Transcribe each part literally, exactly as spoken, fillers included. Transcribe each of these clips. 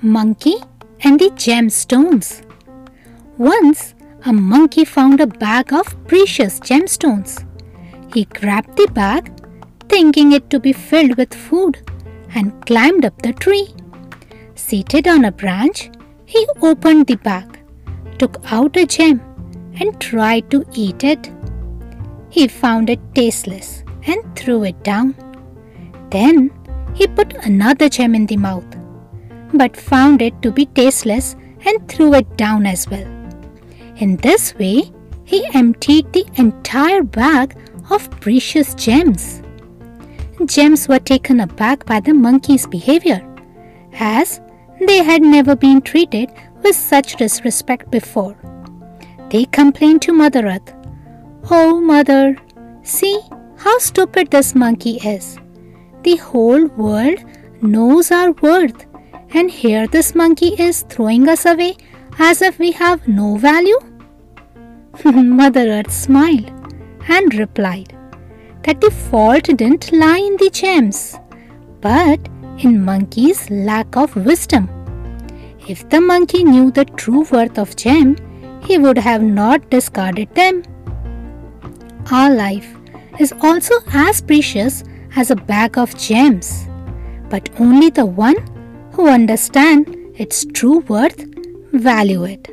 Monkey and the Gemstones. Once, a monkey found a bag of precious gemstones. He grabbed the bag, thinking it to be filled with food, and climbed up the tree. Seated on a branch, he opened the bag, took out a gem, and tried to eat it. He found it tasteless and threw it down. Then he put another gem in the mouth, but found it to be tasteless and threw it down as well. In this way, he emptied the entire bag of precious gems. Gems were taken aback by the monkey's behavior, as they had never been treated with such disrespect before. They complained to Mother Earth, "Oh Mother, see how stupid this monkey is. The whole world knows our worth, and here this monkey is throwing us away as if we have no value." Mother Earth smiled and replied that the fault didn't lie in the gems, but in monkey's lack of wisdom. If the monkey knew the true worth of gem, he would have not discarded them. Our life is also as precious as a bag of gems, but only the one who understands its true worth value it.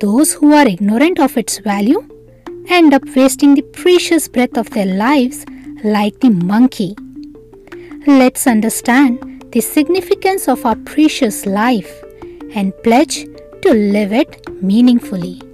Those who are ignorant of its value end up wasting the precious breath of their lives like the monkey. Let's understand the significance of our precious life and pledge to live it meaningfully.